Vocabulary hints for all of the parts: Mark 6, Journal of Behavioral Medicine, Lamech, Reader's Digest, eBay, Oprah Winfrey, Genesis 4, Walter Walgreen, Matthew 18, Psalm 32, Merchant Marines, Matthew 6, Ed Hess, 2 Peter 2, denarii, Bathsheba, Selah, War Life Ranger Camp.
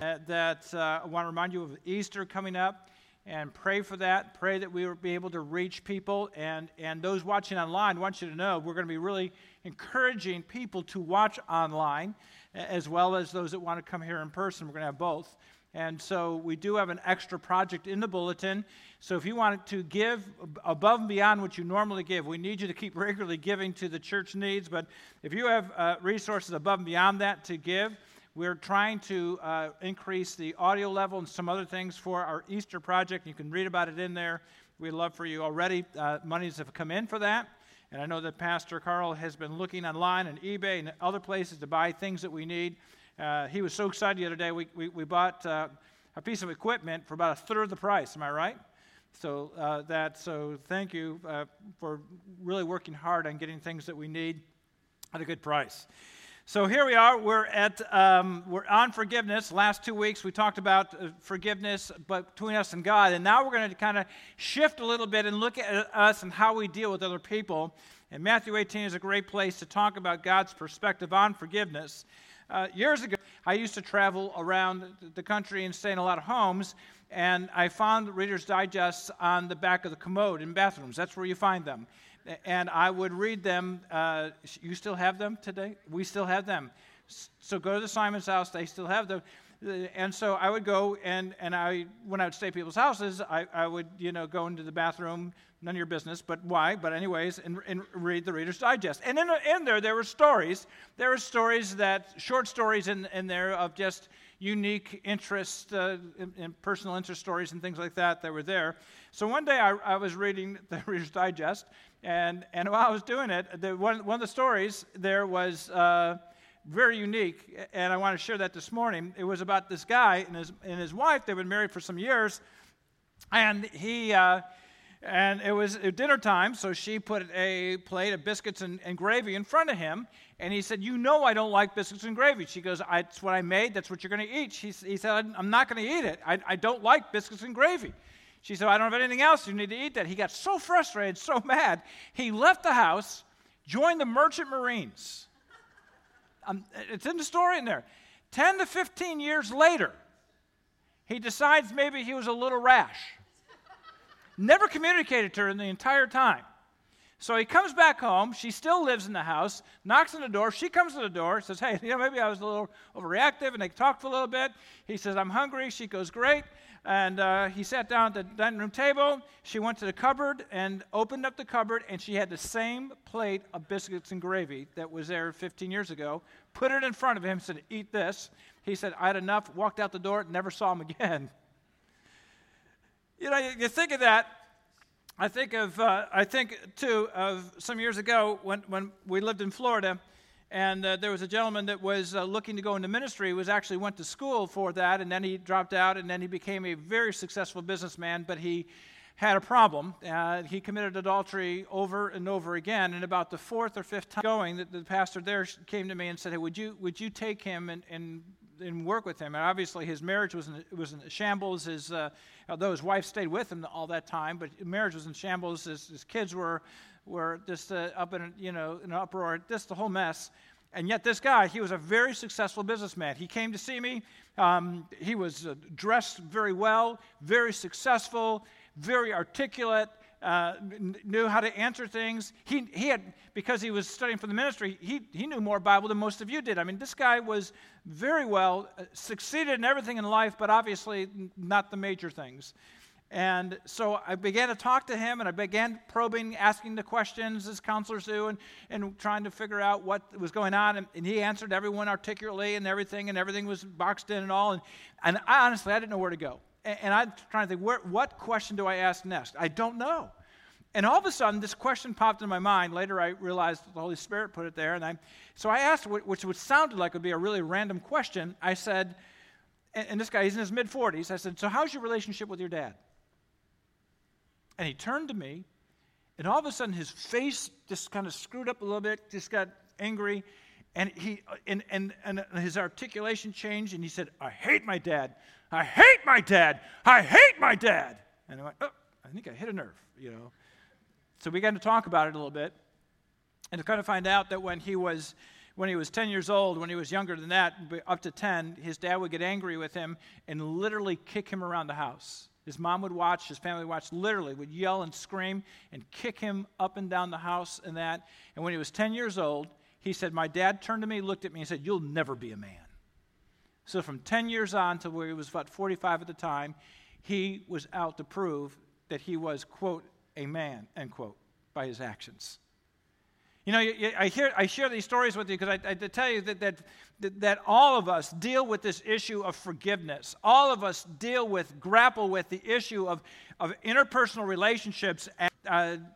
that I want to remind you of Easter coming up, and pray for that. Pray that we will be able to reach people. And those watching online, I want you to know we're going to be really encouraging people to watch online, as well as those that want to come here in person. We're going to have both. And so we do have an extra project in the bulletin. So if you wanted to give above and beyond what you normally give, we need you to keep regularly giving to the church needs. But if you have resources above and beyond that to give, we're trying to increase the audio level and some other things for our Easter project. You can read about it in there. We'd love for you already. Monies have come in for that. And I know that Pastor Carl has been looking online and eBay and other places to buy things that we need. He was so excited the other day. We bought a piece of equipment for about a third of the price. Am I right? So thank you for really working hard on getting things that we need at a good price. So here we are. We're on forgiveness. Last 2 weeks we talked about forgiveness between us and God, and now we're going to kind of shift a little bit and look at us and how we deal with other people. And Matthew 18 is a great place to talk about God's perspective on forgiveness. Years ago, I used to travel around the country and stay in a lot of homes, and I found Reader's Digest on the back of the commode in bathrooms. That's where you find them. And I would read them. You still have them today? We still have them. So go to the Simon's house. They still have them. And so I would go, and when I would stay at people's houses, I would, go into the bathroom, none of your business, but why? But anyways, and read the Reader's Digest. And in there were stories. There were stories short stories in there of just unique interest, and personal interest stories and things like that were there. So one day I was reading the Reader's Digest, and while I was doing it, one of the stories there was... very unique, and I want to share that this morning. It was about this guy and his wife. They've been married for some years, and he and it was dinner time, so she put a plate of biscuits and gravy in front of him, and he said, I don't like biscuits and gravy. She goes, it's what I made. That's what you're going to eat. He said, I'm not going to eat it. I don't like biscuits and gravy. She said, I don't have anything else. You need to eat that. He got so frustrated, so mad, he left the house, joined the Merchant Marines. It's in the story in there. 10 to 15 years later, he decides maybe he was a little rash. Never communicated to her in the entire time. So he comes back home. She still lives in the house, knocks on the door. She comes to the door, says, hey, maybe I was a little overreactive, and they talked for a little bit. He says, I'm hungry. She goes, great. And he sat down at the dining room table. She went to the cupboard and opened up the cupboard, and she had the same plate of biscuits and gravy that was there 15 years ago, put it in front of him, said, eat this. He said, I had enough, walked out the door, never saw him again. You think of that. I think, too, of some years ago when we lived in Florida, and there was a gentleman that was looking to go into ministry. He actually went to school for that, and then he dropped out, and then he became a very successful businessman, but he had a problem. He committed adultery over and over again, and about the fourth or fifth time going, the pastor there came to me and said, hey, would you take him and work with him? And obviously his marriage was in shambles. Although his wife stayed with him all that time, but marriage was in shambles. His kids were just up in an uproar, just the whole mess. And yet this guy, he was a very successful businessman. He came to see me. He was dressed very well, very successful, very articulate, knew how to answer things. He had, because he was studying for the ministry, he knew more Bible than most of you did. I mean, this guy was very well, succeeded in everything in life, but obviously not the major things. And so I began to talk to him, and I began probing, asking the questions as counselors do, and trying to figure out what was going on. And he answered everyone articulately, and everything was boxed in and all. And I, honestly, I didn't know where to go. And I'm trying to think, what question do I ask next? I don't know. And all of a sudden, this question popped in my mind. Later, I realized the Holy Spirit put it there. So I asked, which would sounded like would be a really random question. I said, and this guy, he's in his mid-40s. I said, so how's your relationship with your dad? And he turned to me, and all of a sudden, his face just kind of screwed up a little bit, just got angry. And he and his articulation changed, and he said, I hate my dad. I hate my dad. I hate my dad. And I went, oh, I think I hit a nerve, So we got to talk about it a little bit, and to kind of find out that when he was when he was 10 years old, when he was younger than that, up to 10, his dad would get angry with him and literally kick him around the house. His mom would watch, his family would watch, literally would yell and scream and kick him up and down the house and that. And when he was 10 years old, he said, my dad turned to me, looked at me, and said, you'll never be a man. So from 10 years on to where he was about 45 at the time, he was out to prove that he was, quote, a man, end quote, by his actions. You know, I share these stories with you because I tell you that all of us deal with this issue of forgiveness. All of us grapple with the issue of interpersonal relationships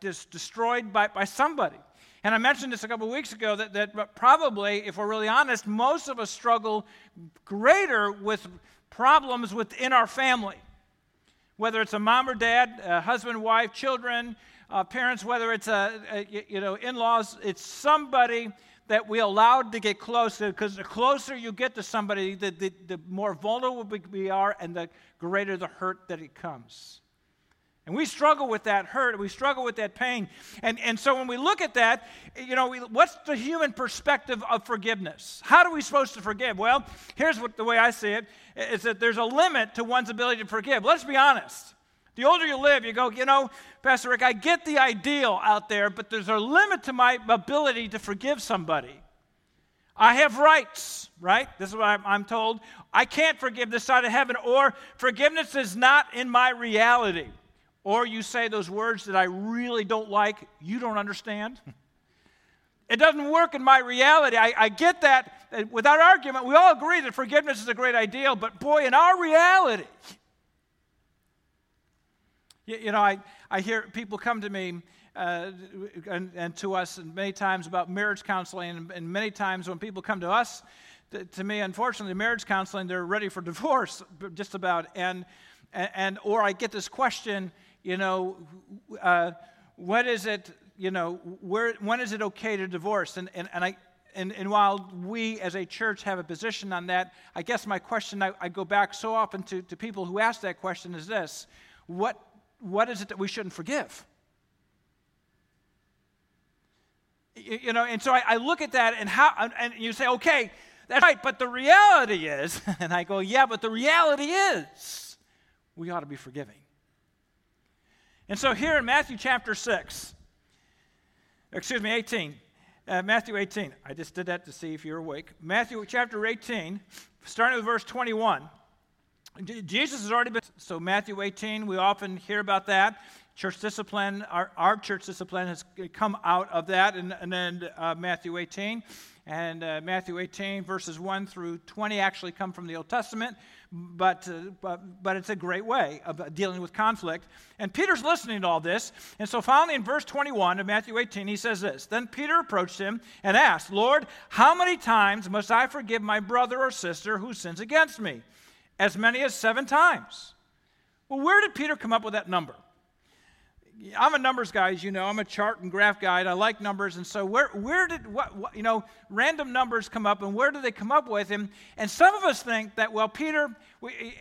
destroyed by somebody. And I mentioned this a couple of weeks ago that probably, if we're really honest, most of us struggle greater with problems within our family. Whether it's a mom or dad, a husband, wife, children, parents, whether it's in-laws, it's somebody that we allowed to get closer, because the closer you get to somebody, the more vulnerable we are and the greater the hurt that it comes. And we struggle with that hurt, we struggle with that pain. And so when we look at that, you know, what's the human perspective of forgiveness? How are we supposed to forgive? Well, here's the way I see it, is that there's a limit to one's ability to forgive. Let's be honest. The older you live, you go, you know, Pastor Rick, I get the ideal out there, but there's a limit to my ability to forgive somebody. I have rights, right? This is what I'm told. I can't forgive this side of heaven, or forgiveness is not in my reality. Or you say those words that I really don't like, you don't understand. It doesn't work in my reality. I get that without argument. We all agree that forgiveness is a great ideal, but boy, in our reality, you know, I hear people come to me and to us and many times about marriage counseling, and many times when people come to us, to me, unfortunately, marriage counseling, they're ready for divorce just about, and or I get this question, you know, what is it, you know, when is it okay to divorce? And while we as a church have a position on that, I guess my question I go back so often to people who ask that question is this: what is it that we shouldn't forgive? You know, and so I look at that and you say, okay, that's right, but the reality is, and I go, yeah, but the reality is, we ought to be forgiving. And so here in Matthew chapter 18. Matthew 18. I just did that to see if you're awake. Matthew chapter 18, starting with verse 21. Jesus has already been... So Matthew 18, we often hear about that. Church discipline, our church discipline has come out of that. And then Matthew 18. And Matthew 18, verses 1 through 20 actually come from the Old Testament, but it's a great way of dealing with conflict. And Peter's listening to all this, and so finally in verse 21 of Matthew 18, he says this: Then Peter approached him and asked, Lord, how many times must I forgive my brother or sister who sins against me? As many as 7 times. Well, where did Peter come up with that number? I'm a numbers guy, as you know. I'm a chart and graph guy. I like numbers, and so where did what you know, random numbers come up, and where do they come up with him? And some of us think that, well, Peter,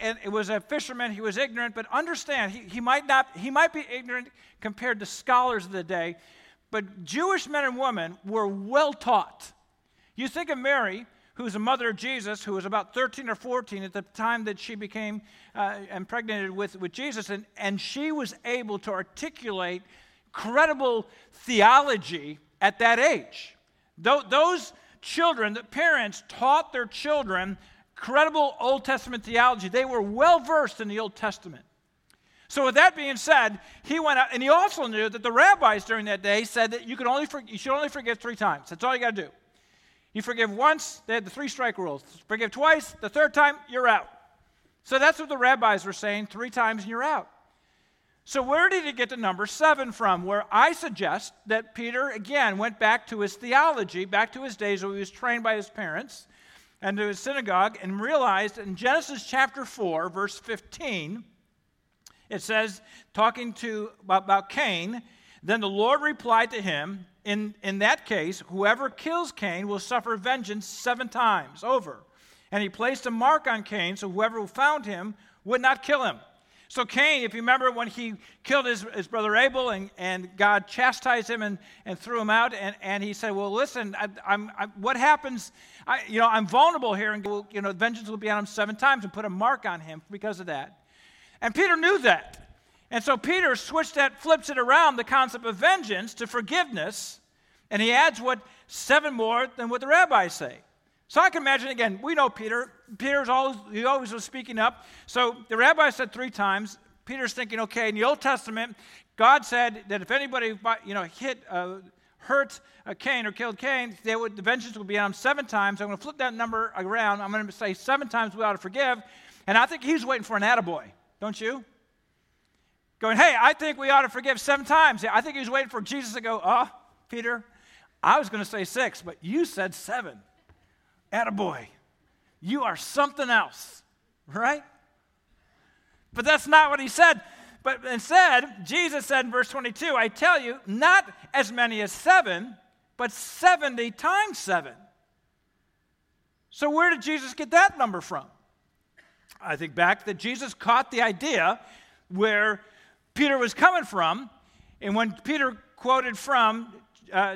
and it was a fisherman. He was ignorant, but understand, he might be ignorant compared to scholars of the day, but Jewish men and women were well taught. You think of Mary, who's the mother of Jesus, who was about 13 or 14 at the time that she became impregnated with Jesus, and she was able to articulate credible theology at that age. Those children, the parents, taught their children credible Old Testament theology. They were well-versed in the Old Testament. So with that being said, he went out, and he also knew that the rabbis during that day said that you should only forgive 3 times. That's all you got to do. You forgive once, they had the 3-strike rules. Forgive twice, the 3rd time, you're out. So that's what the rabbis were saying, 3 times and you're out. So where did he get the number 7 from? Where I suggest that Peter, again, went back to his theology, back to his days where he was trained by his parents and to his synagogue, and realized in Genesis chapter 4, verse 15, it says, talking about Cain, then the Lord replied to him, In that case, whoever kills Cain will suffer vengeance 7 times over. And he placed a mark on Cain, so whoever found him would not kill him. So Cain, if you remember when he killed his brother Abel and God chastised him and threw him out, and he said, well, listen, what happens, I'm vulnerable here, and vengeance will be on him 7 times, and put a mark on him because of that. And Peter knew that. And so Peter flips it around, the concept of vengeance to forgiveness, and he adds 7 more than what the rabbis say. So I can imagine, again, we know Peter. He always was speaking up. So the rabbi said 3 times. Peter's thinking, okay, in the Old Testament, God said that if anybody, hurt Cain or killed Cain, the vengeance would be on him 7 times. I'm going to flip that number around. I'm going to say 7 times we ought to forgive. And I think he's waiting for an attaboy, don't you? Going, hey, I think we ought to forgive 7 times. I think he was waiting for Jesus to go, Peter, I was going to say 6, but you said 7. Attaboy, you are something else, right? But that's not what he said. But instead, Jesus said in verse 22, I tell you, not as many as 7, but 70 times 7. So where did Jesus get that number from? I think back that Jesus caught the idea where Peter was coming from, and when Peter quoted from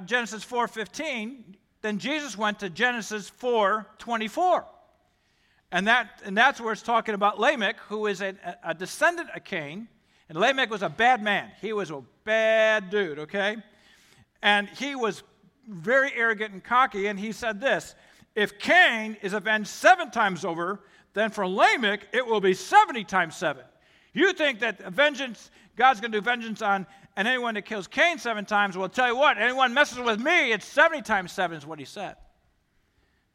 Genesis 4:15, then Jesus went to Genesis 4:24, and that's where it's talking about Lamech, who is a descendant of Cain, and Lamech was a bad man. He was a bad dude, okay? And he was very arrogant and cocky, and he said this, if Cain is avenged 7 times over, then for Lamech it will be 70 times 7. You think that God's going to do vengeance on and anyone that kills Cain 7 times, well, tell you what, anyone messes with me, it's 70 times 7 is what he said.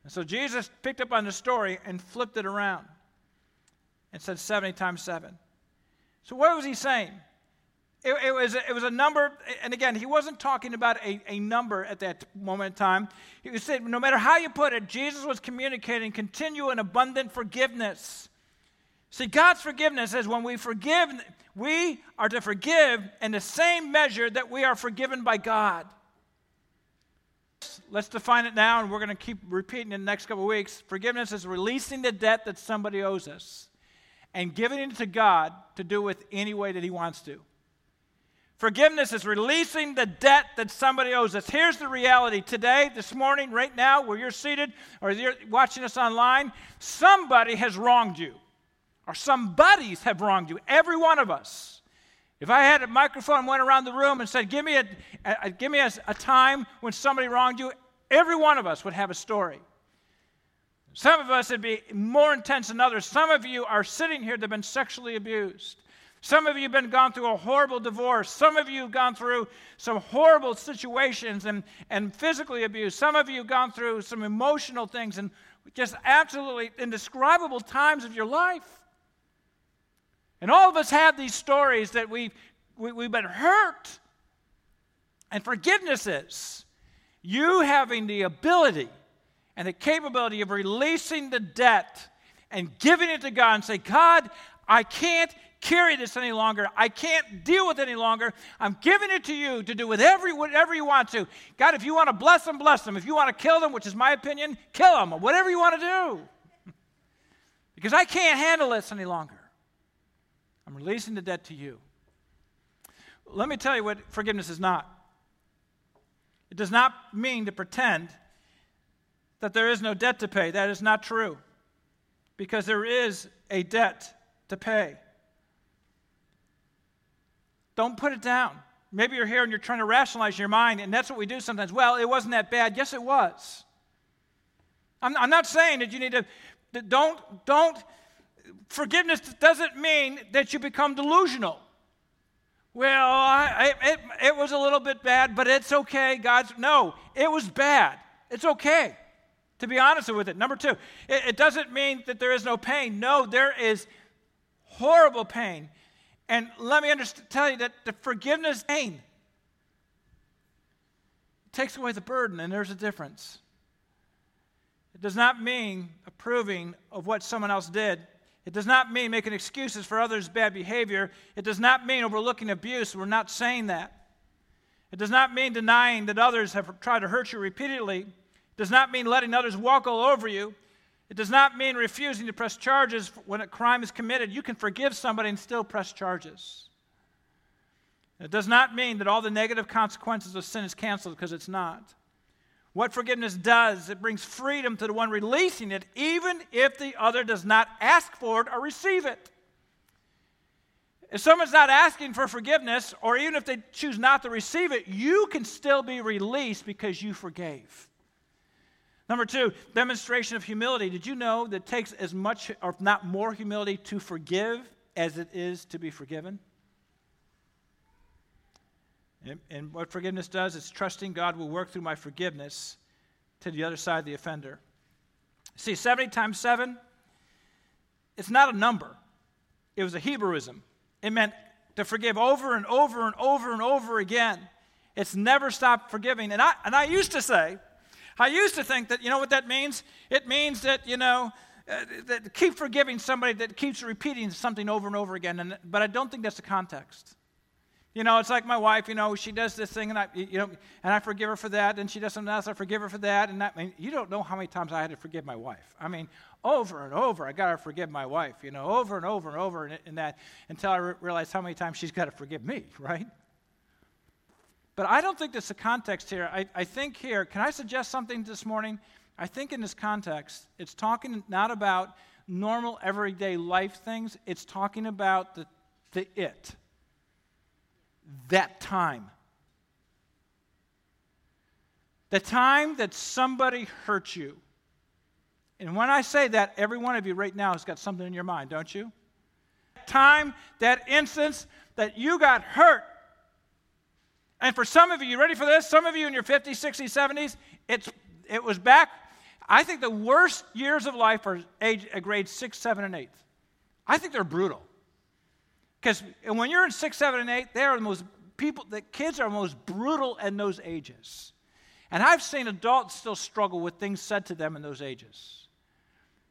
And so Jesus picked up on the story and flipped it around and said 70 times 7. So what was he saying? It was a number, and again, he wasn't talking about a number at that moment in time. He was saying, no matter how you put it, Jesus was communicating continual and abundant forgiveness. See, God's forgiveness is when we forgive, we are to forgive in the same measure that we are forgiven by God. Let's define it now, and we're going to keep repeating it in the next couple of weeks. Forgiveness is releasing the debt that somebody owes us and giving it to God to do with any way that he wants to. Forgiveness is releasing the debt that somebody owes us. Here's the reality. Today, this morning, right now, where you're seated or you're watching us online, somebody has wronged you. Or somebody's have wronged you, every one of us. If I had a microphone and went around the room and said, give me a time when somebody wronged you, every one of us would have a story. Some of us would be more intense than others. Some of you are sitting here that have been sexually abused. Some of you have gone through a horrible divorce. Some of you have gone through some horrible situations and physically abused. Some of you have gone through some emotional things and just absolutely indescribable times of your life. And all of us have these stories that we've been hurt. And forgiveness is you having the ability and the capability of releasing the debt and giving it to God and say, God, I can't carry this any longer. I can't deal with it any longer. I'm giving it to you to do with whatever you want to. God, if you want to bless them, bless them. If you want to kill them, which is my opinion, kill them. Whatever you want to do. Because I can't handle this any longer. I'm releasing the debt to you. Let me tell you what forgiveness is not. It does not mean to pretend that there is no debt to pay. That is not true, because there is a debt to pay. Don't put it down. Maybe you're here and you're trying to rationalize your mind, and that's what we do sometimes. Well, it wasn't that bad. Yes, it was. I'm not saying that you need to don't. Forgiveness doesn't mean that you become delusional. Well, it was a little bit bad, but it's okay. No, it was bad. It's okay to be honest with it. Number 2, it doesn't mean that there is no pain. No, there is horrible pain. And let me tell you that the forgiveness pain takes away the burden, and there's a difference. It does not mean approving of what someone else did. It does not mean making excuses for others' bad behavior. It does not mean overlooking abuse. We're not saying that. It does not mean denying that others have tried to hurt you repeatedly. It does not mean letting others walk all over you. It does not mean refusing to press charges when a crime is committed. You can forgive somebody and still press charges. It does not mean that all the negative consequences of sin is canceled, because it's not. What forgiveness does, it brings freedom to the one releasing it, even if the other does not ask for it or receive it. If someone's not asking for forgiveness, or even if they choose not to receive it, you can still be released because you forgave. Number two, demonstration of humility. Did you know that it takes as much, or if not more, humility to forgive as it is to be forgiven? And what forgiveness does is trusting God will work through my forgiveness to the other side of the offender. See, 70 times 7, it's not a number. It was a Hebrewism. It meant to forgive over and over and over and over again. It's never stopped forgiving. And I used to say, I used to think that, you know what that means? It means that, you know, that keep forgiving somebody that keeps repeating something over and over again. But I don't think that's the context. You know, it's like my wife, you know, she does this thing, and I forgive her for that, and she does something else, I forgive her for that, and I mean, you don't know how many times I had to forgive my wife. I mean, over and over, I got to forgive my wife, you know, over and over and over in that, until I realized how many times she's got to forgive me, right? But I don't think that's the context here. I think here, can I suggest something this morning? I think in this context, it's talking not about normal everyday life things, it's talking about the it. That time. The time that somebody hurt you. And when I say that, every one of you right now has got something in your mind, don't you? Time, that instance that you got hurt. And for some of you ready for this? Some of you in your 50s, 60s, 70s, it was back. I think the worst years of life are grades 6, 7, and 8. I think they're brutal. Because when you're in 6, 7, and 8, they are the most people, the kids are the most brutal in those ages. And I've seen adults still struggle with things said to them in those ages.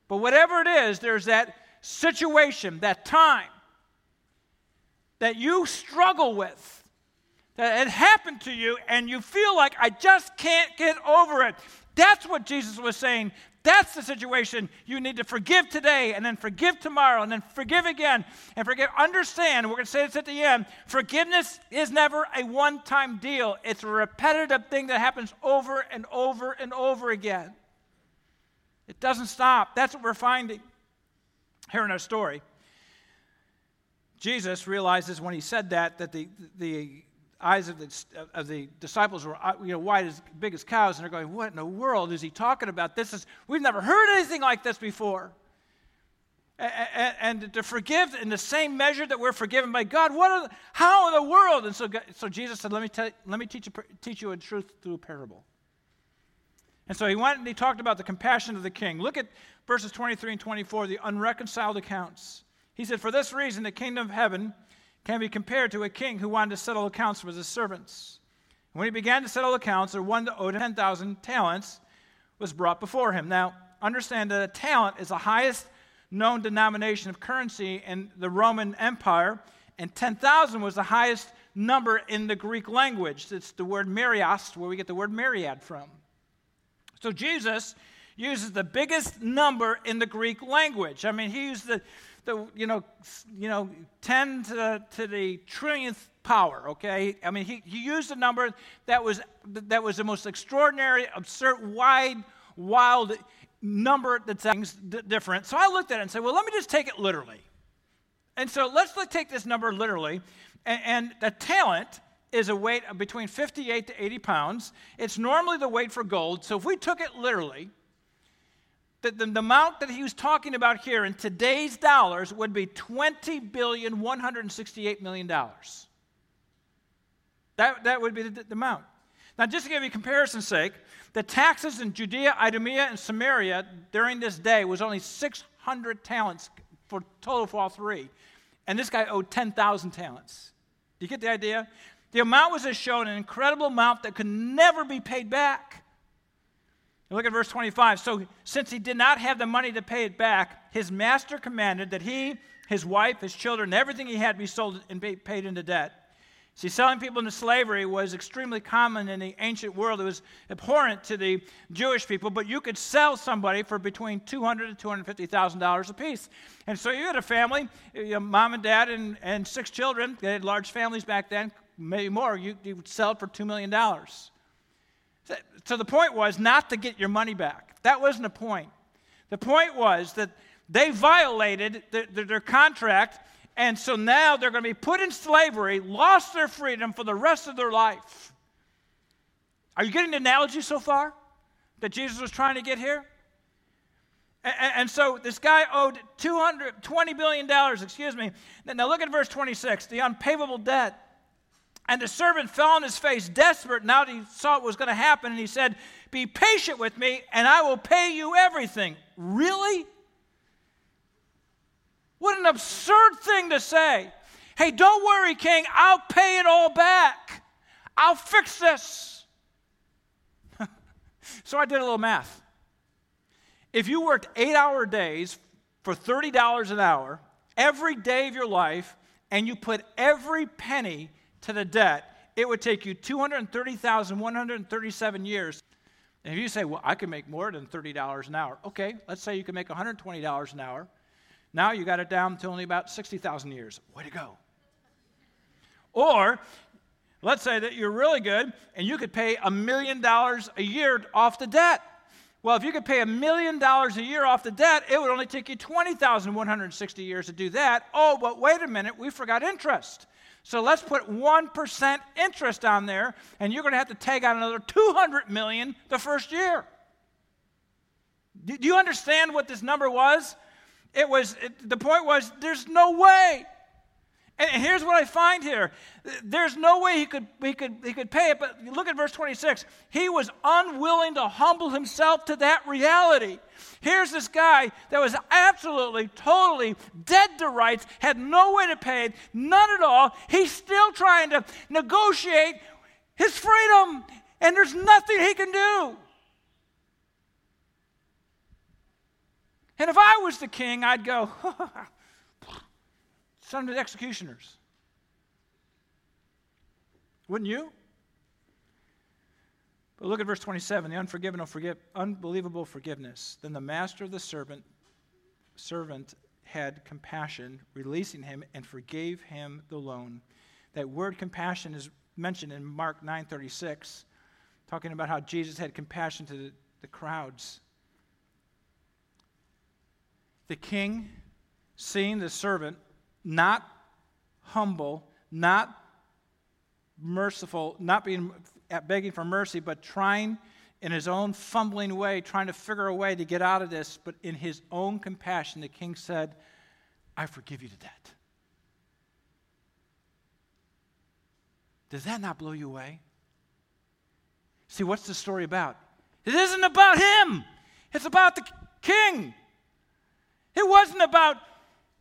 But whatever it is, there's that situation, that time that you struggle with, that it happened to you, and you feel like, I just can't get over it. That's what Jesus was saying. That's the situation. You need to forgive today, and then forgive tomorrow, and then forgive again, and forgive. Understand, we're going to say this at the end, forgiveness is never a one-time deal. It's a repetitive thing that happens over and over and over again. It doesn't stop. That's what we're finding here in our story. Jesus realizes when he said that the eyes of the disciples were, you know, wide as big as cows, and they're going, what in the world is he talking about? This is, we've never heard anything like this before. And to forgive in the same measure that we're forgiven by God, how in the world? And so Jesus said, let me teach you a truth through a parable. And so he went and he talked about the compassion of the king. Look at verses 23 and 24, the unreconciled accounts. He said, for this reason, the kingdom of heaven can be compared to a king who wanted to settle accounts with his servants. When he began to settle accounts, the one that owed him 10,000 talents was brought before him. Now, understand that a talent is the highest known denomination of currency in the Roman Empire, and 10,000 was the highest number in the Greek language. It's the word myrios, where we get the word myriad from. So Jesus uses the biggest number in the Greek language. I mean, he used the 10 to the trillionth power, okay? I mean, he used a number that was the most extraordinary, absurd, wild number that's different. So I looked at it and said, well, let me just take it literally. And so let's take this number literally. And a talent is a weight of between 58 to 80 pounds. It's normally the weight for gold. So if we took it literally, the amount that he was talking about here in today's dollars would be $20,168,000,000. That would be the amount. Now, just to give you comparison's sake, the taxes in Judea, Idumea, and Samaria during this day was only 600 talents for total for all three. And this guy owed 10,000 talents. Do you get the idea? The amount was as shown, an incredible amount that could never be paid back. Look at verse 25. So since he did not have the money to pay it back, his master commanded that he, his wife, his children, everything he had be sold and paid into debt. See, selling people into slavery was extremely common in the ancient world. It was abhorrent to the Jewish people, but you could sell somebody for between $200,000 and $250,000 a piece. And so you had a family, mom and dad and six children. They had large families back then, maybe more. You would sell it for $2 million. So the point was not to get your money back. That wasn't the point. The point was that they violated their contract, and so now they're going to be put in slavery, lost their freedom for the rest of their life. Are you getting the analogy so far that Jesus was trying to get here? And so this guy owed $20 billion, Now look at verse 26, the unpayable debt. And the servant fell on his face, desperate, now that he saw what was going to happen, and he said, "Be patient with me, and I will pay you everything." Really? What an absurd thing to say. Hey, don't worry, King. I'll pay it all back. I'll fix this. So I did a little math. If you worked 8-hour days for $30 an hour every day of your life, and you put every penny to the debt, it would take you 230,137 years. And if you say, "Well, I can make more than $30 an hour." Okay, let's say you can make $120 an hour. Now you got it down to only about 60,000 years. Way to go. Or let's say that you're really good and you could pay $1 million a year off the debt. Well, if you could pay $1 million a year off the debt, it would only take you 20,160 years to do that. Oh, but wait a minute, we forgot interest. So let's put 1% interest on there, and you're going to have to take out another $200 million the first year. Do you understand what this number was? The point was, there's no way. And here's what I find here. There's no way he could pay it, but look at verse 26. He was unwilling to humble himself to that reality. Here's this guy that was absolutely, totally dead to rights, had no way to pay it, none at all. He's still trying to negotiate his freedom, and there's nothing he can do. And if I was the king, I'd go, send them to the executioners. Wouldn't you? But look at verse 27. The unbelievable forgiveness. Then the master of the servant had compassion, releasing him, and forgave him the loan. That word compassion is mentioned in Mark 9:36, talking about how Jesus had compassion to the crowds. The king, seeing the servant, not humble, not merciful, not begging for mercy, but trying in his own fumbling way, trying to figure a way to get out of this, but in his own compassion, the king said, "I forgive you the debt." Does that not blow you away? See, what's the story about? It isn't about him. It's about the king. It wasn't about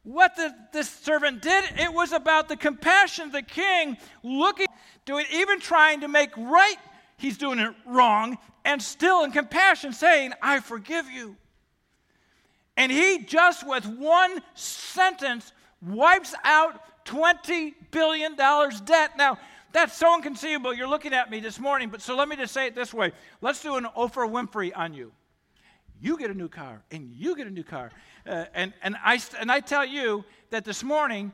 what this servant did. It was about the compassion of the king looking, doing, even trying to make right. He's doing it wrong, and still in compassion saying, "I forgive you." And he just with one sentence wipes out $20 billion debt. Now, that's so inconceivable. You're looking at me this morning, but so let me just say it this way. Let's do an Oprah Winfrey on you. You get a new car, and you get a new car. And I tell you that this morning,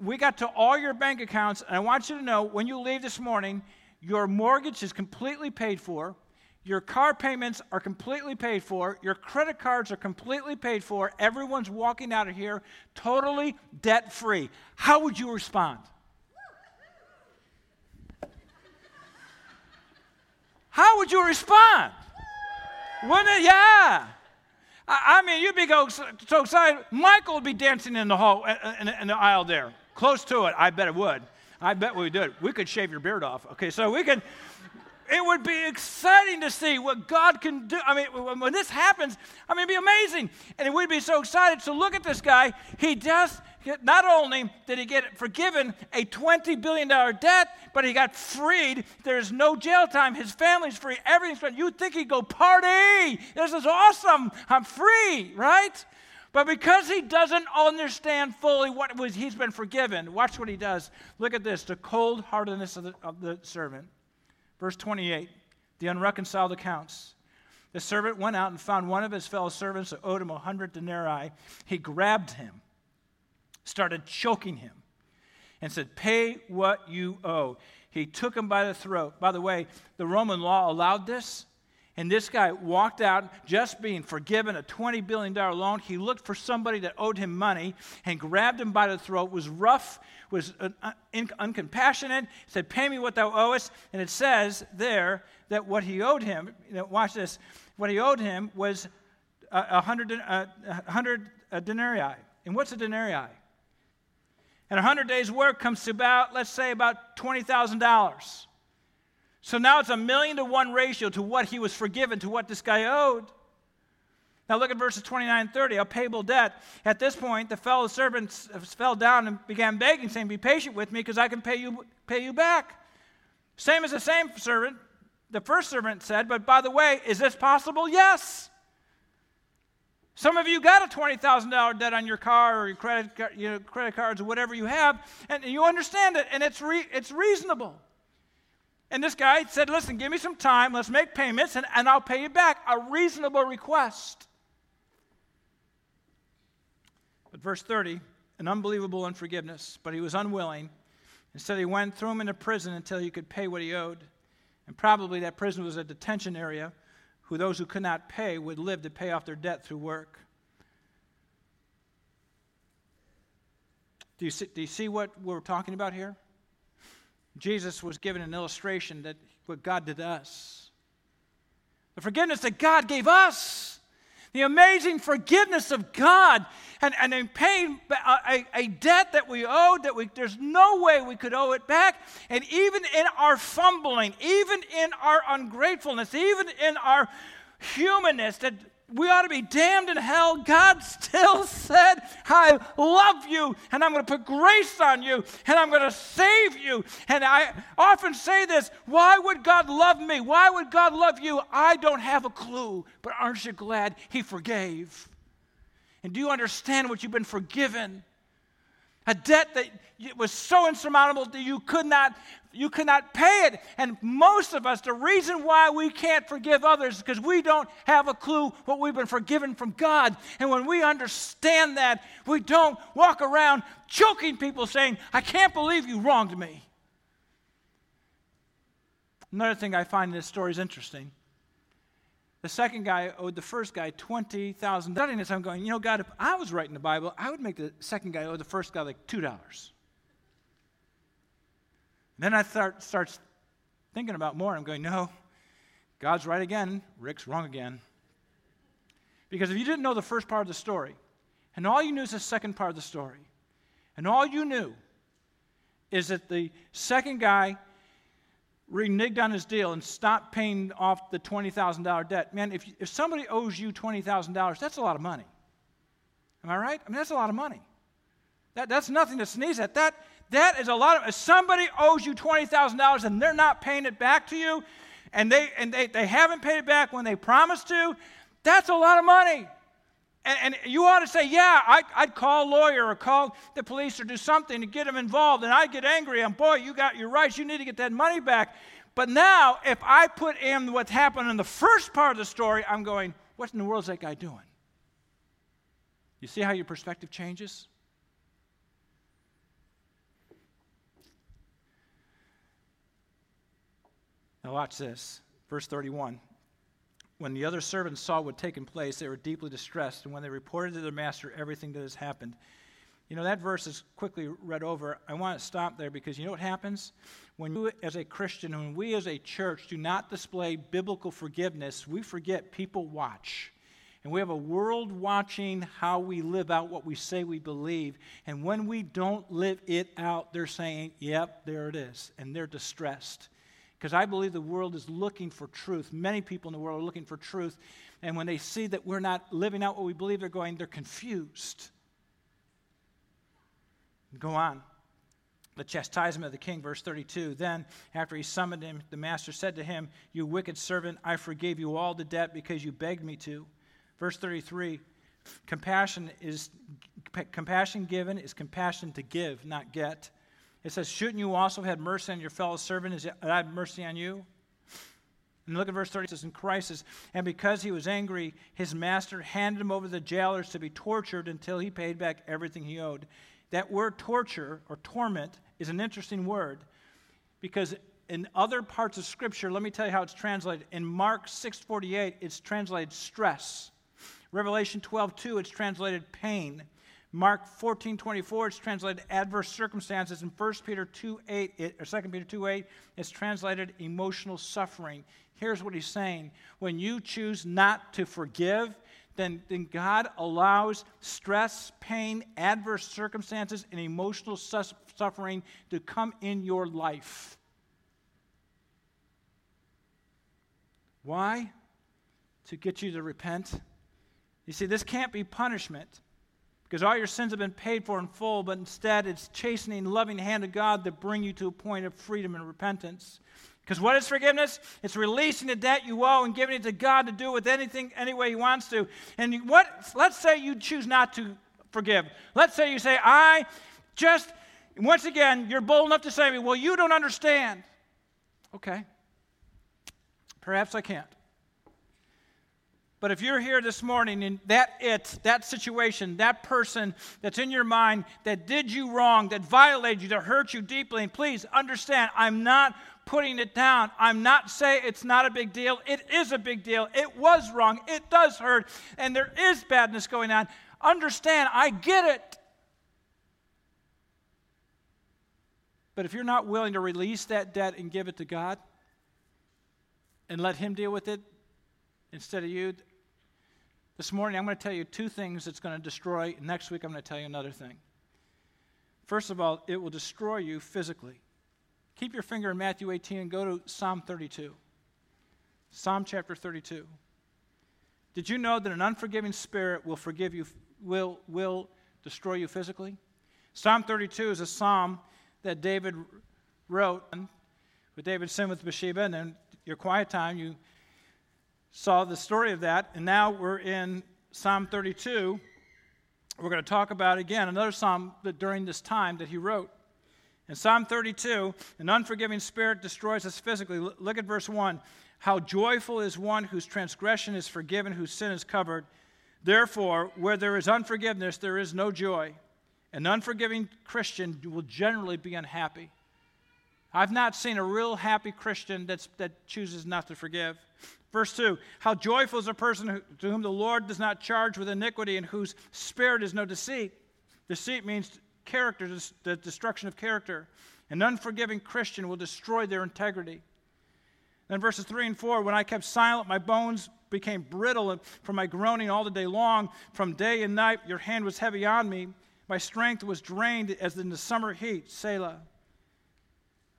we got to all your bank accounts, and I want you to know when you leave this morning, your mortgage is completely paid for, your car payments are completely paid for, your credit cards are completely paid for, everyone's walking out of here totally debt-free. How would you respond? How would you respond? Wouldn't it? Yeah. I mean, you'd be so excited. Michael would be dancing in the hall, in the aisle there. Close to it. I bet it would. I bet we did. We could shave your beard off. Okay, so we could. It would be exciting to see what God can do. I mean, when this happens, I mean, it'd be amazing. And we'd be so excited. So look at this guy. He just, not only did he get forgiven a $20 billion debt, but he got freed. There's no jail time. His family's free. Everything's free. You'd think he'd go, "Party. This is awesome. I'm free," right? But because he doesn't understand fully what he's been forgiven, watch what he does. Look at this, the cold-heartedness of the servant. Verse 28, the unreconciled accounts. The servant went out and found one of his fellow servants who owed him 100 denarii. He grabbed him, started choking him, and said, "Pay what you owe." He took him by the throat. By the way, the Roman law allowed this. And this guy walked out just being forgiven a $20 billion loan. He looked for somebody that owed him money and grabbed him by the throat, was rough, was uncompassionate, said, "Pay me what thou owest." And it says there that what he owed him, watch this, what he owed him was 100 denarii. And what's a denarii? And 100 days' work comes to about, let's say, about $20,000. So now it's a 1,000,000 to 1 ratio to what he was forgiven, to what this guy owed. Now look at verses 29 and 30, a payable debt. At this point, the fellow servants fell down and began begging, saying, "Be patient with me because I can pay you back." Same as the same servant, the first servant said, "But by the way, is this possible?" Yes. Some of you got a $20,000 debt on your car or your credit cards or whatever you have, and you understand it, and it's reasonable. And this guy said, "Listen, give me some time, let's make payments, and I'll pay you back." A reasonable request. But verse 30, an unbelievable unforgiveness, but he was unwilling. Instead, he threw him into prison until he could pay what he owed. And probably that prison was a detention area where those who could not pay would live to pay off their debt through work. Do you see what we're talking about here? Jesus was given an illustration that what God did to us. The forgiveness that God gave us. The amazing forgiveness of God. And in paying a debt that we owed, there's no way we could owe it back. And even in our fumbling, even in our ungratefulness, even in our humanness, that we ought to be damned in hell. God still said, "I love you, and I'm going to put grace on you, and I'm going to save you." And I often say this, why would God love me? Why would God love you? I don't have a clue, but aren't you glad he forgave? And do you understand what you've been forgiven? A debt that was so insurmountable that you could not pay it. And most of us, the reason why we can't forgive others is because we don't have a clue what we've been forgiven from God. And when we understand that, we don't walk around choking people saying, "I can't believe you wronged me." Another thing I find in this story is interesting. The second guy owed the first guy $20,000. Studying this, I'm going, you know, God, if I was writing the Bible, I would make the second guy owe the first guy like $2. Then I start thinking about more. I'm going, no, God's right again. Rick's wrong again. Because if you didn't know the first part of the story, and all you knew is the second part of the story, and all you knew is that the second guy reneged on his deal and stopped paying off the $20,000 debt. Man, if somebody owes you $20,000, that's a lot of money. Am I right? I mean, that's a lot of money. That's nothing to sneeze at. That is a lot of. If somebody owes you $20,000 and they're not paying it back to you, and they haven't paid it back when they promised to, that's a lot of money. And you ought to say, yeah, I'd call a lawyer or call the police or do something to get them involved. And I'd get angry. And boy, you got your rights. You need to get that money back. But now, if I put in what happened in the first part of the story, I'm going, what in the world is that guy doing? You see how your perspective changes? Now watch this. Verse 31. When the other servants saw what had taken place, they were deeply distressed, and when they reported to their master everything that has happened. You know, that verse is quickly read over. I want to stop there because you know what happens? When you as a Christian, when we as a church do not display biblical forgiveness, we forget people watch. And we have a world watching how we live out what we say we believe. And when we don't live it out, they're saying, yep, there it is. And they're distressed. Because I believe the world is looking for truth. Many people in the world are looking for truth. And when they see that we're not living out what we believe, they're confused. Go on. The chastisement of the king, verse 32. Then, after he summoned him, the master said to him, "You wicked servant, I forgave you all the debt because you begged me to." Verse 33. Compassion given is compassion to give, not get. It says, shouldn't you also have mercy on your fellow servant as I have mercy on you? And look at verse 30, it says, in Christ says, and because he was angry, his master handed him over to the jailers to be tortured until he paid back everything he owed. That word torture or torment is an interesting word because in other parts of Scripture, let me tell you how it's translated. In Mark 6:48, it's translated stress. Revelation 12:2, it's translated pain. Mark 14:24, it's translated adverse circumstances. In 2 Peter 2:8, it's translated emotional suffering. Here's what he's saying. When you choose not to forgive, then God allows stress, pain, adverse circumstances, and emotional suffering to come in your life. Why? To get you to repent. You see, this can't be punishment, because all your sins have been paid for in full, but instead it's chastening, loving hand of God that bring you to a point of freedom and repentance. Because what is forgiveness? It's releasing the debt you owe and giving it to God to do with anything, any way he wants to. And let's say you choose not to forgive. Let's say you say, once again, you're bold enough to say to me, well, you don't understand. Okay. Perhaps I can't. But if you're here this morning and that situation, that person that's in your mind that did you wrong, that violated you, that hurt you deeply, and please understand, I'm not putting it down. I'm not saying it's not a big deal. It is a big deal. It was wrong. It does hurt. And there is badness going on. Understand, I get it. But if you're not willing to release that debt and give it to God and let him deal with it, instead of you, this morning I'm going to tell you two things that's going to destroy. Next week I'm going to tell you another thing. First of all, it will destroy you physically. Keep your finger in Matthew 18 and go to Psalm 32. Psalm chapter 32. Did you know that an unforgiving spirit will forgive you, will destroy you physically? Psalm 32 is a psalm that David wrote. But David sinned with Bathsheba, and in your quiet time you saw the story of that, and now we're in Psalm 32. We're going to talk about, again, another psalm that during this time that he wrote. In Psalm 32, an unforgiving spirit destroys us physically. Look at verse 1. How joyful is one whose transgression is forgiven, whose sin is covered. Therefore, where there is unforgiveness, there is no joy. An unforgiving Christian will generally be unhappy. I've not seen a real happy Christian that chooses not to forgive. Verse 2, how joyful is a person to whom the Lord does not charge with iniquity and whose spirit is no deceit. Deceit means character, the destruction of character. An unforgiving Christian will destroy their integrity. Then verses 3 and 4, when I kept silent, my bones became brittle, and from my groaning all the day long, from day and night your hand was heavy on me. My strength was drained as in the summer heat, Selah.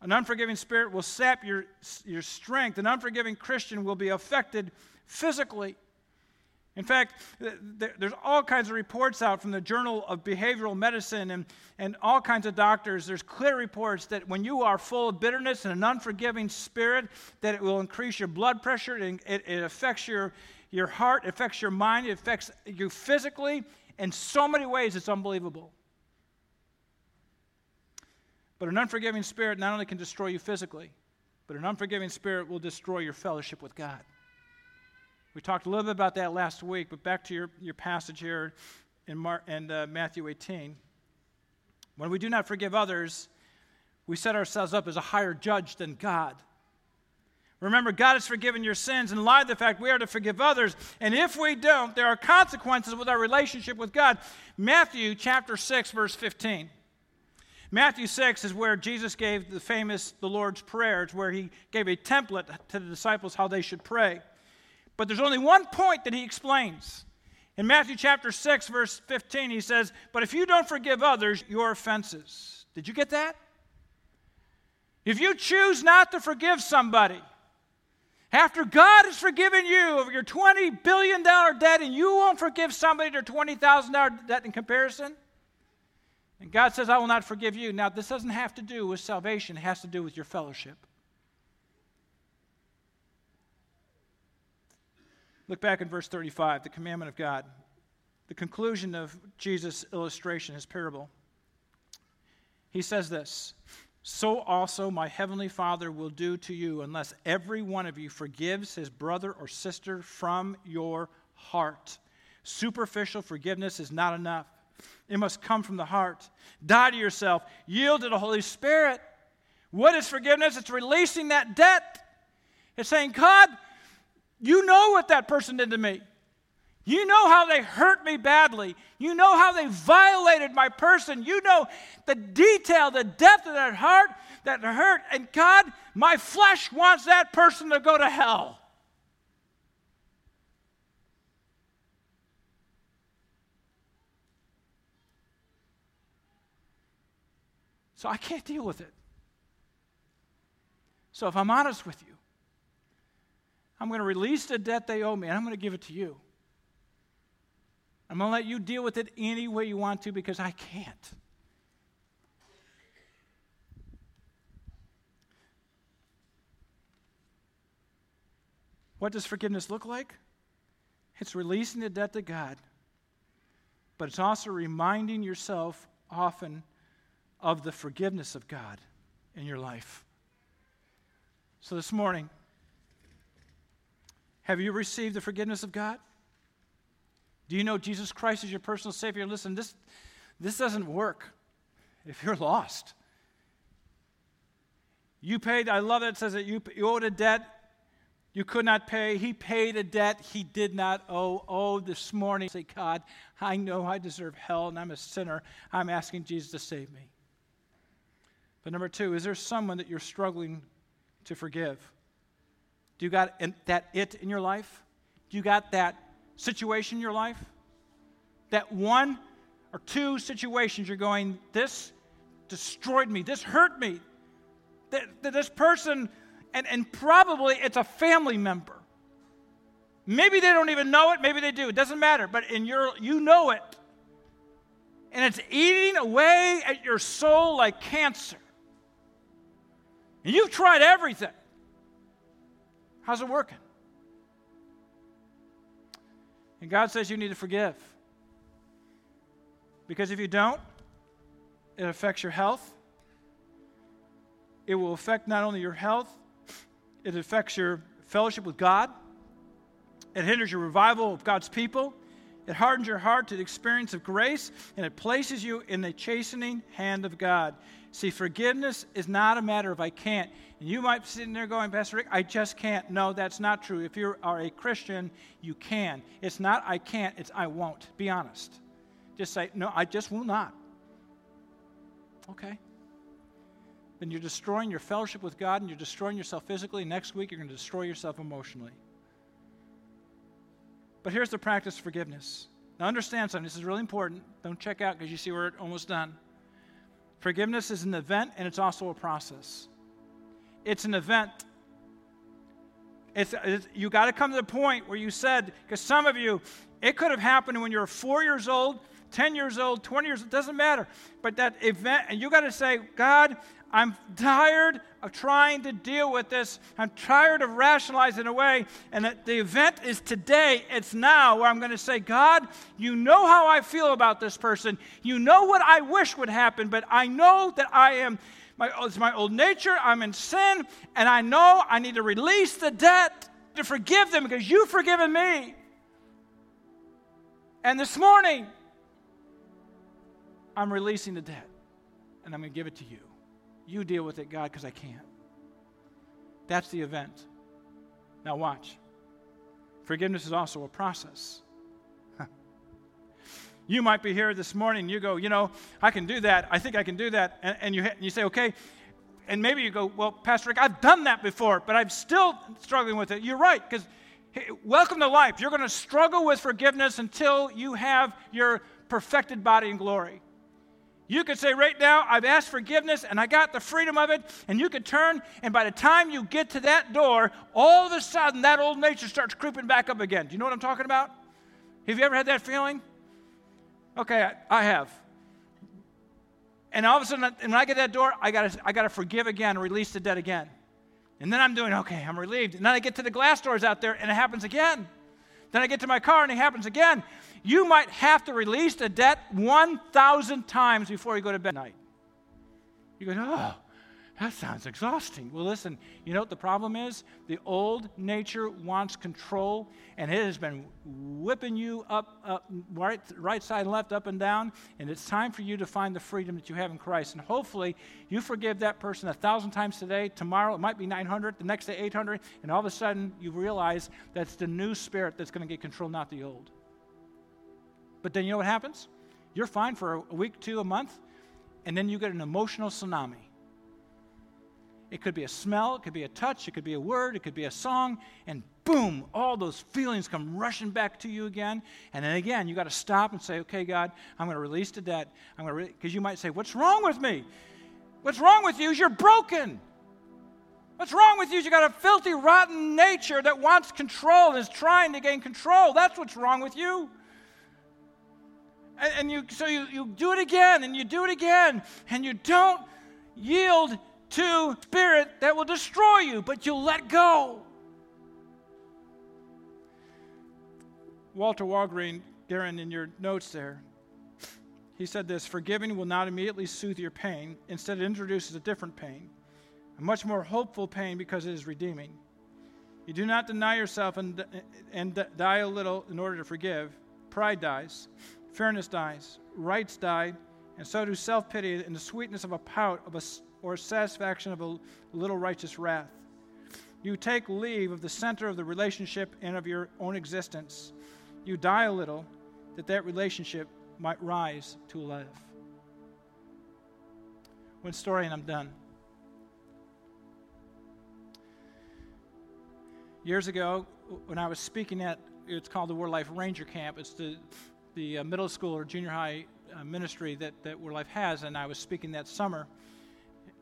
An unforgiving spirit will sap your strength. An unforgiving Christian will be affected physically. In fact, there's all kinds of reports out from the Journal of Behavioral Medicine and all kinds of doctors. There's clear reports that when you are full of bitterness and an unforgiving spirit, that it will increase your blood pressure, and it affects your heart, it affects your mind, it affects you physically. In so many ways, it's unbelievable. But an unforgiving spirit not only can destroy you physically, but an unforgiving spirit will destroy your fellowship with God. We talked a little bit about that last week, but back to your passage here in Matthew 18. When we do not forgive others, we set ourselves up as a higher judge than God. Remember, God has forgiven your sins in light of the fact we are to forgive others. And if we don't, there are consequences with our relationship with God. Matthew chapter 6, verse 15. Matthew 6 is where Jesus gave the famous the Lord's Prayer. It's where he gave a template to the disciples how they should pray. But there's only one point that he explains. In Matthew chapter 6, verse 15, he says, but if you don't forgive others, your offenses. Did you get that? If you choose not to forgive somebody, after God has forgiven you of your $20 billion debt, and you won't forgive somebody their $20,000 debt in comparison, and God says, I will not forgive you. Now, this doesn't have to do with salvation. It has to do with your fellowship. Look back in verse 35, the commandment of God. the conclusion of Jesus' illustration, his parable. He says this, "So also my heavenly Father will do to you unless every one of you forgives his brother or sister from your heart. Superficial forgiveness is not enough. It must come from the heart. Die to yourself. Yield to the Holy Spirit." What is forgiveness? It's releasing that debt. It's saying, God, you know what that person did to me. You know how they hurt me badly. You know how they violated my person. You know the detail, the depth of that heart, that hurt. And God, my flesh wants that person to go to hell. So I can't deal with it. So if I'm honest with you, I'm going to release the debt they owe me, and I'm going to give it to you. I'm going to let you deal with it any way you want to because I can't. What does forgiveness look like? It's releasing the debt to God, but it's also reminding yourself often of the forgiveness of God in your life. So this morning, have you received the forgiveness of God? Do you know Jesus Christ is your personal Savior? Listen, this doesn't work if you're lost. You paid, I love that it says that you owed a debt you could not pay. He paid a debt he did not owe. Oh, this morning, say, God, I know I deserve hell and I'm a sinner. I'm asking Jesus to save me. But number two, is there someone that you're struggling to forgive? Do you got that it in your life? Do you got that situation in your life? That one or two situations you're going, this destroyed me, this hurt me, that this person, and probably it's a family member. Maybe they don't even know it, maybe they do, it doesn't matter, but you know it. And it's eating away at your soul like cancer. And you've tried everything. How's it working? And God says you need to forgive. Because if you don't, it affects your health. It will affect not only your health, it affects your fellowship with God. It hinders your revival of God's people. It hardens your heart to the experience of grace, and it places you in the chastening hand of God. See, forgiveness is not a matter of I can't. And you might be sitting there going, Pastor Rick, I just can't. No, that's not true. If you are a Christian, you can. It's not I can't, it's I won't. Be honest. Just say, no, I just will not. Okay. Then you're destroying your fellowship with God, and you're destroying yourself physically. Next week, you're going to destroy yourself emotionally. But here's the practice of forgiveness. Now understand something. This is really important. Don't check out because you see we're almost done. Forgiveness is an event, and it's also a process. It's an event. You got to come to the point where you said, because some of you, it could have happened when you were 4 years old, 10 years old, 20 years old, it doesn't matter. But that event, and you got to say, God, I'm tired of trying to deal with this. I'm tired of rationalizing away. And that the event is today. It's now where I'm going to say, God, you know how I feel about this person. You know what I wish would happen, but I know that it's my old nature. I'm in sin, and I know I need to release the debt to forgive them because you've forgiven me. And this morning, I'm releasing the debt, and I'm going to give it to you. You deal with it, God, because I can't. That's the event. Now watch. Forgiveness is also a process. You might be here this morning, and you go, I can do that. I think I can do that. And you say, okay. And maybe you go, well, Pastor Rick, I've done that before, but I'm still struggling with it. You're right, because welcome to life. You're going to struggle with forgiveness until you have your perfected body in glory. You could say right now, I've asked forgiveness and I got the freedom of it, and you could turn, and by the time you get to that door, all of a sudden that old nature starts creeping back up again. Do you know what I'm talking about? Have you ever had that feeling? Okay, I have. And all of a sudden, when I get that door, I gotta forgive again, release the debt again. And then I'm doing, okay, I'm relieved. And then I get to the glass doors out there and it happens again. Then I get to my car and it happens again. you might have to release the debt 1,000 times before you go to bed at night. You go, oh, that sounds exhausting. Well, listen, you know what the problem is? The old nature wants control, and it has been whipping you up right side and left, up and down, and it's time for you to find the freedom that you have in Christ. And hopefully, you forgive that person 1,000 times today. Tomorrow, it might be 900, the next day, 800, and all of a sudden, you realize that's the new spirit that's going to get control, not the old. But then you know what happens? You're fine for a week, 2, a month, and then you get an emotional tsunami. It could be a smell, it could be a touch, it could be a word, it could be a song, and boom, all those feelings come rushing back to you again. And then again, you got to stop and say, okay, God, I'm going to release the debt. Because you might say, what's wrong with me? What's wrong with you is you're broken. What's wrong with you is you got a filthy, rotten nature that wants control and is trying to gain control. That's what's wrong with you. And you do it again, and you do it again, and you don't yield to spirit that will destroy you, but you let go. Walter Walgreen, Darren, in your notes there, he said this: forgiving will not immediately soothe your pain. Instead, it introduces a different pain, a much more hopeful pain, because it is redeeming. You do not deny yourself and die a little in order to forgive. Pride dies, fairness dies, rights die, and so do self-pity and the sweetness of a pout of a or satisfaction of a little righteous wrath. You take leave of the center of the relationship and of your own existence. You die a little, that relationship might rise to life. One story, and I'm done. Years ago, when I was speaking at, it's called the War Life Ranger Camp. It's the middle school or junior high ministry that War Life has, and I was speaking that summer.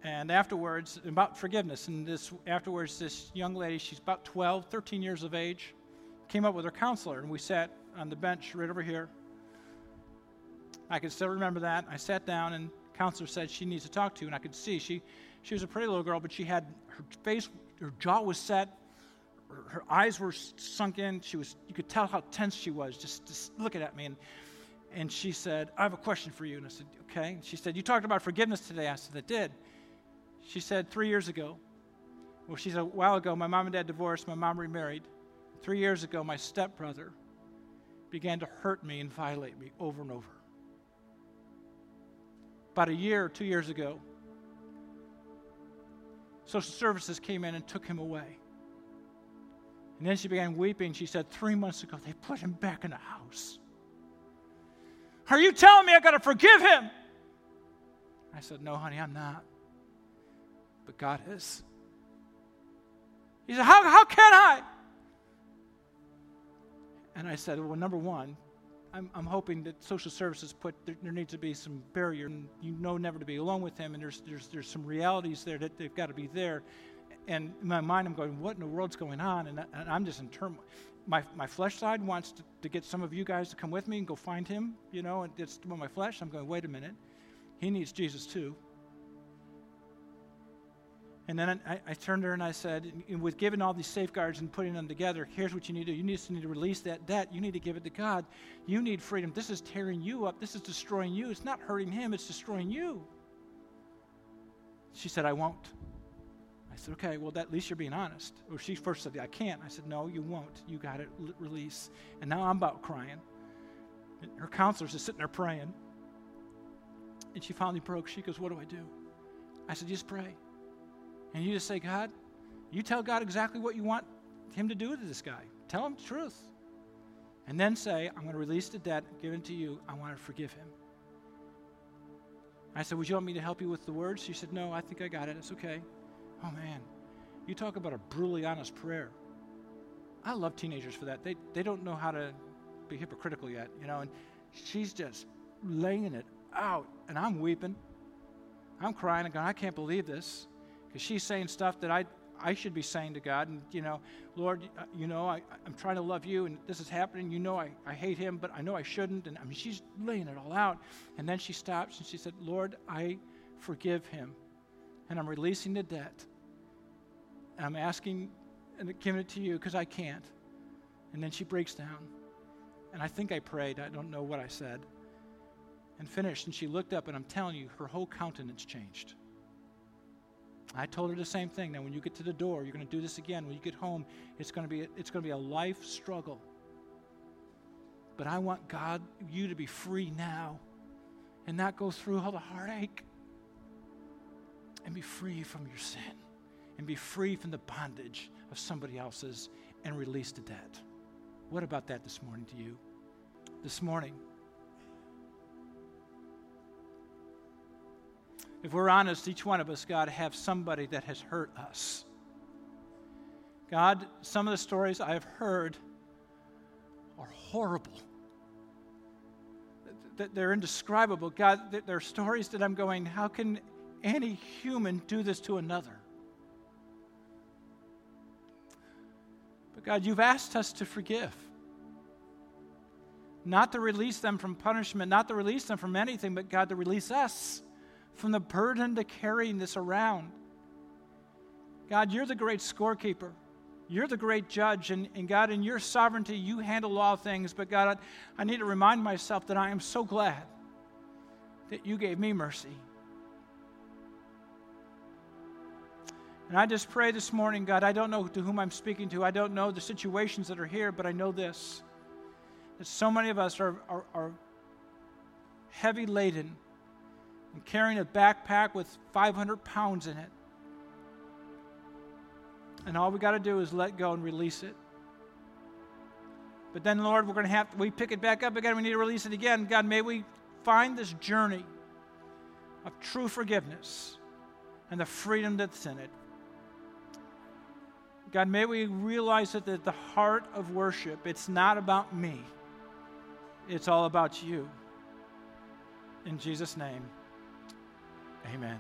And afterwards, about forgiveness, and this young lady, she's about 12, 13 years of age, came up with her counselor, and we sat on the bench right over here. I can still remember that. I sat down, and counselor said she needs to talk to you, and I could see. She was a pretty little girl, but she had her face, her jaw was set, her eyes were sunk in. You could tell how tense she was, just looking at me. And she said, I have a question for you. And I said, okay. And she said, you talked about forgiveness today. I said, I did. She said, 3 years ago. Well, she said, a while ago, my mom and dad divorced. My mom remarried. 3 years ago, my stepbrother began to hurt me and violate me over and over. About a year or 2 years ago, social services came in and took him away. And then she began weeping. She said, 3 months ago, they put him back in the house. Are you telling me I've got to forgive him? I said, no, honey, I'm not. But God is. He said, how can I? And I said, well, number one, I'm hoping that social services there needs to be some barrier, and you know never to be alone with him, and there's some realities there that they've got to be there. And in my mind, I'm going, what in the world's going on? And I'm just in turmoil. My flesh side wants to get some of you guys to come with me and go find him, you know, and it's well, my flesh. I'm going, wait a minute. He needs Jesus too. And then I turned to her and I said, with giving all these safeguards and putting them together, here's what you need to do. You just need to release that debt. You need to give it to God. You need freedom. This is tearing you up. This is destroying you. It's not hurting him. It's destroying you. She said, I won't. I said, okay, well, at least you're being honest. Or she first said, I can't. I said, no, you won't. You got to release. And now I'm about crying. And her counselor's just sitting there praying. And she finally broke. She goes, what do I do? I said, just pray. And you just say, God, you tell God exactly what you want him to do to this guy. Tell him the truth. And then say, I'm going to release the debt given to you. I want to forgive him. I said, would you want me to help you with the words? She said, no, I think I got it. It's okay. Oh, man, you talk about a brutally honest prayer. I love teenagers for that. They don't know how to be hypocritical yet, you know, and she's just laying it out, and I'm weeping. I'm crying and going, I can't believe this, because she's saying stuff that I should be saying to God, and, you know, Lord, you know, I'm trying to love you, and this is happening. You know I hate him, but I know I shouldn't, and I mean, she's laying it all out, and then she stops, and she said, Lord, I forgive him. And I'm releasing the debt. And I'm asking and giving it to you because I can't. And then she breaks down. and I think I prayed, I don't know what I said, and finished, and she looked up, and I'm telling you, her whole countenance changed. I told her the same thing. Now, when you get to the door, you're going to do this again. When you get home, it's going to be a life struggle. But I want God, you to be free now and not go through all the heartache and be free from your sin and be free from the bondage of somebody else's and released to that. What about that this morning to you? This morning, if we're honest, each one of us, God, have somebody that has hurt us. God, some of the stories I've heard are horrible. They're indescribable. God, there are stories that I'm going, how can any human do this to another? But God, you've asked us to forgive. Not to release them from punishment, not to release them from anything, but God, to release us from the burden to carrying this around. God, you're the great scorekeeper. You're the great judge. And God, in your sovereignty, you handle all things. But God, I need to remind myself that I am so glad that you gave me mercy. And I just pray this morning, God, I don't know to whom I'm speaking to. I don't know the situations that are here, but I know this, that so many of us are heavy laden and carrying a backpack with 500 pounds in it. And all we got to do is let go and release it. But then, Lord, we're going to have to, we pick it back up again. We need to release it again. God, may we find this journey of true forgiveness and the freedom that's in it. God, may we realize that at the heart of worship, it's not about me. It's all about you. In Jesus' name. Amen.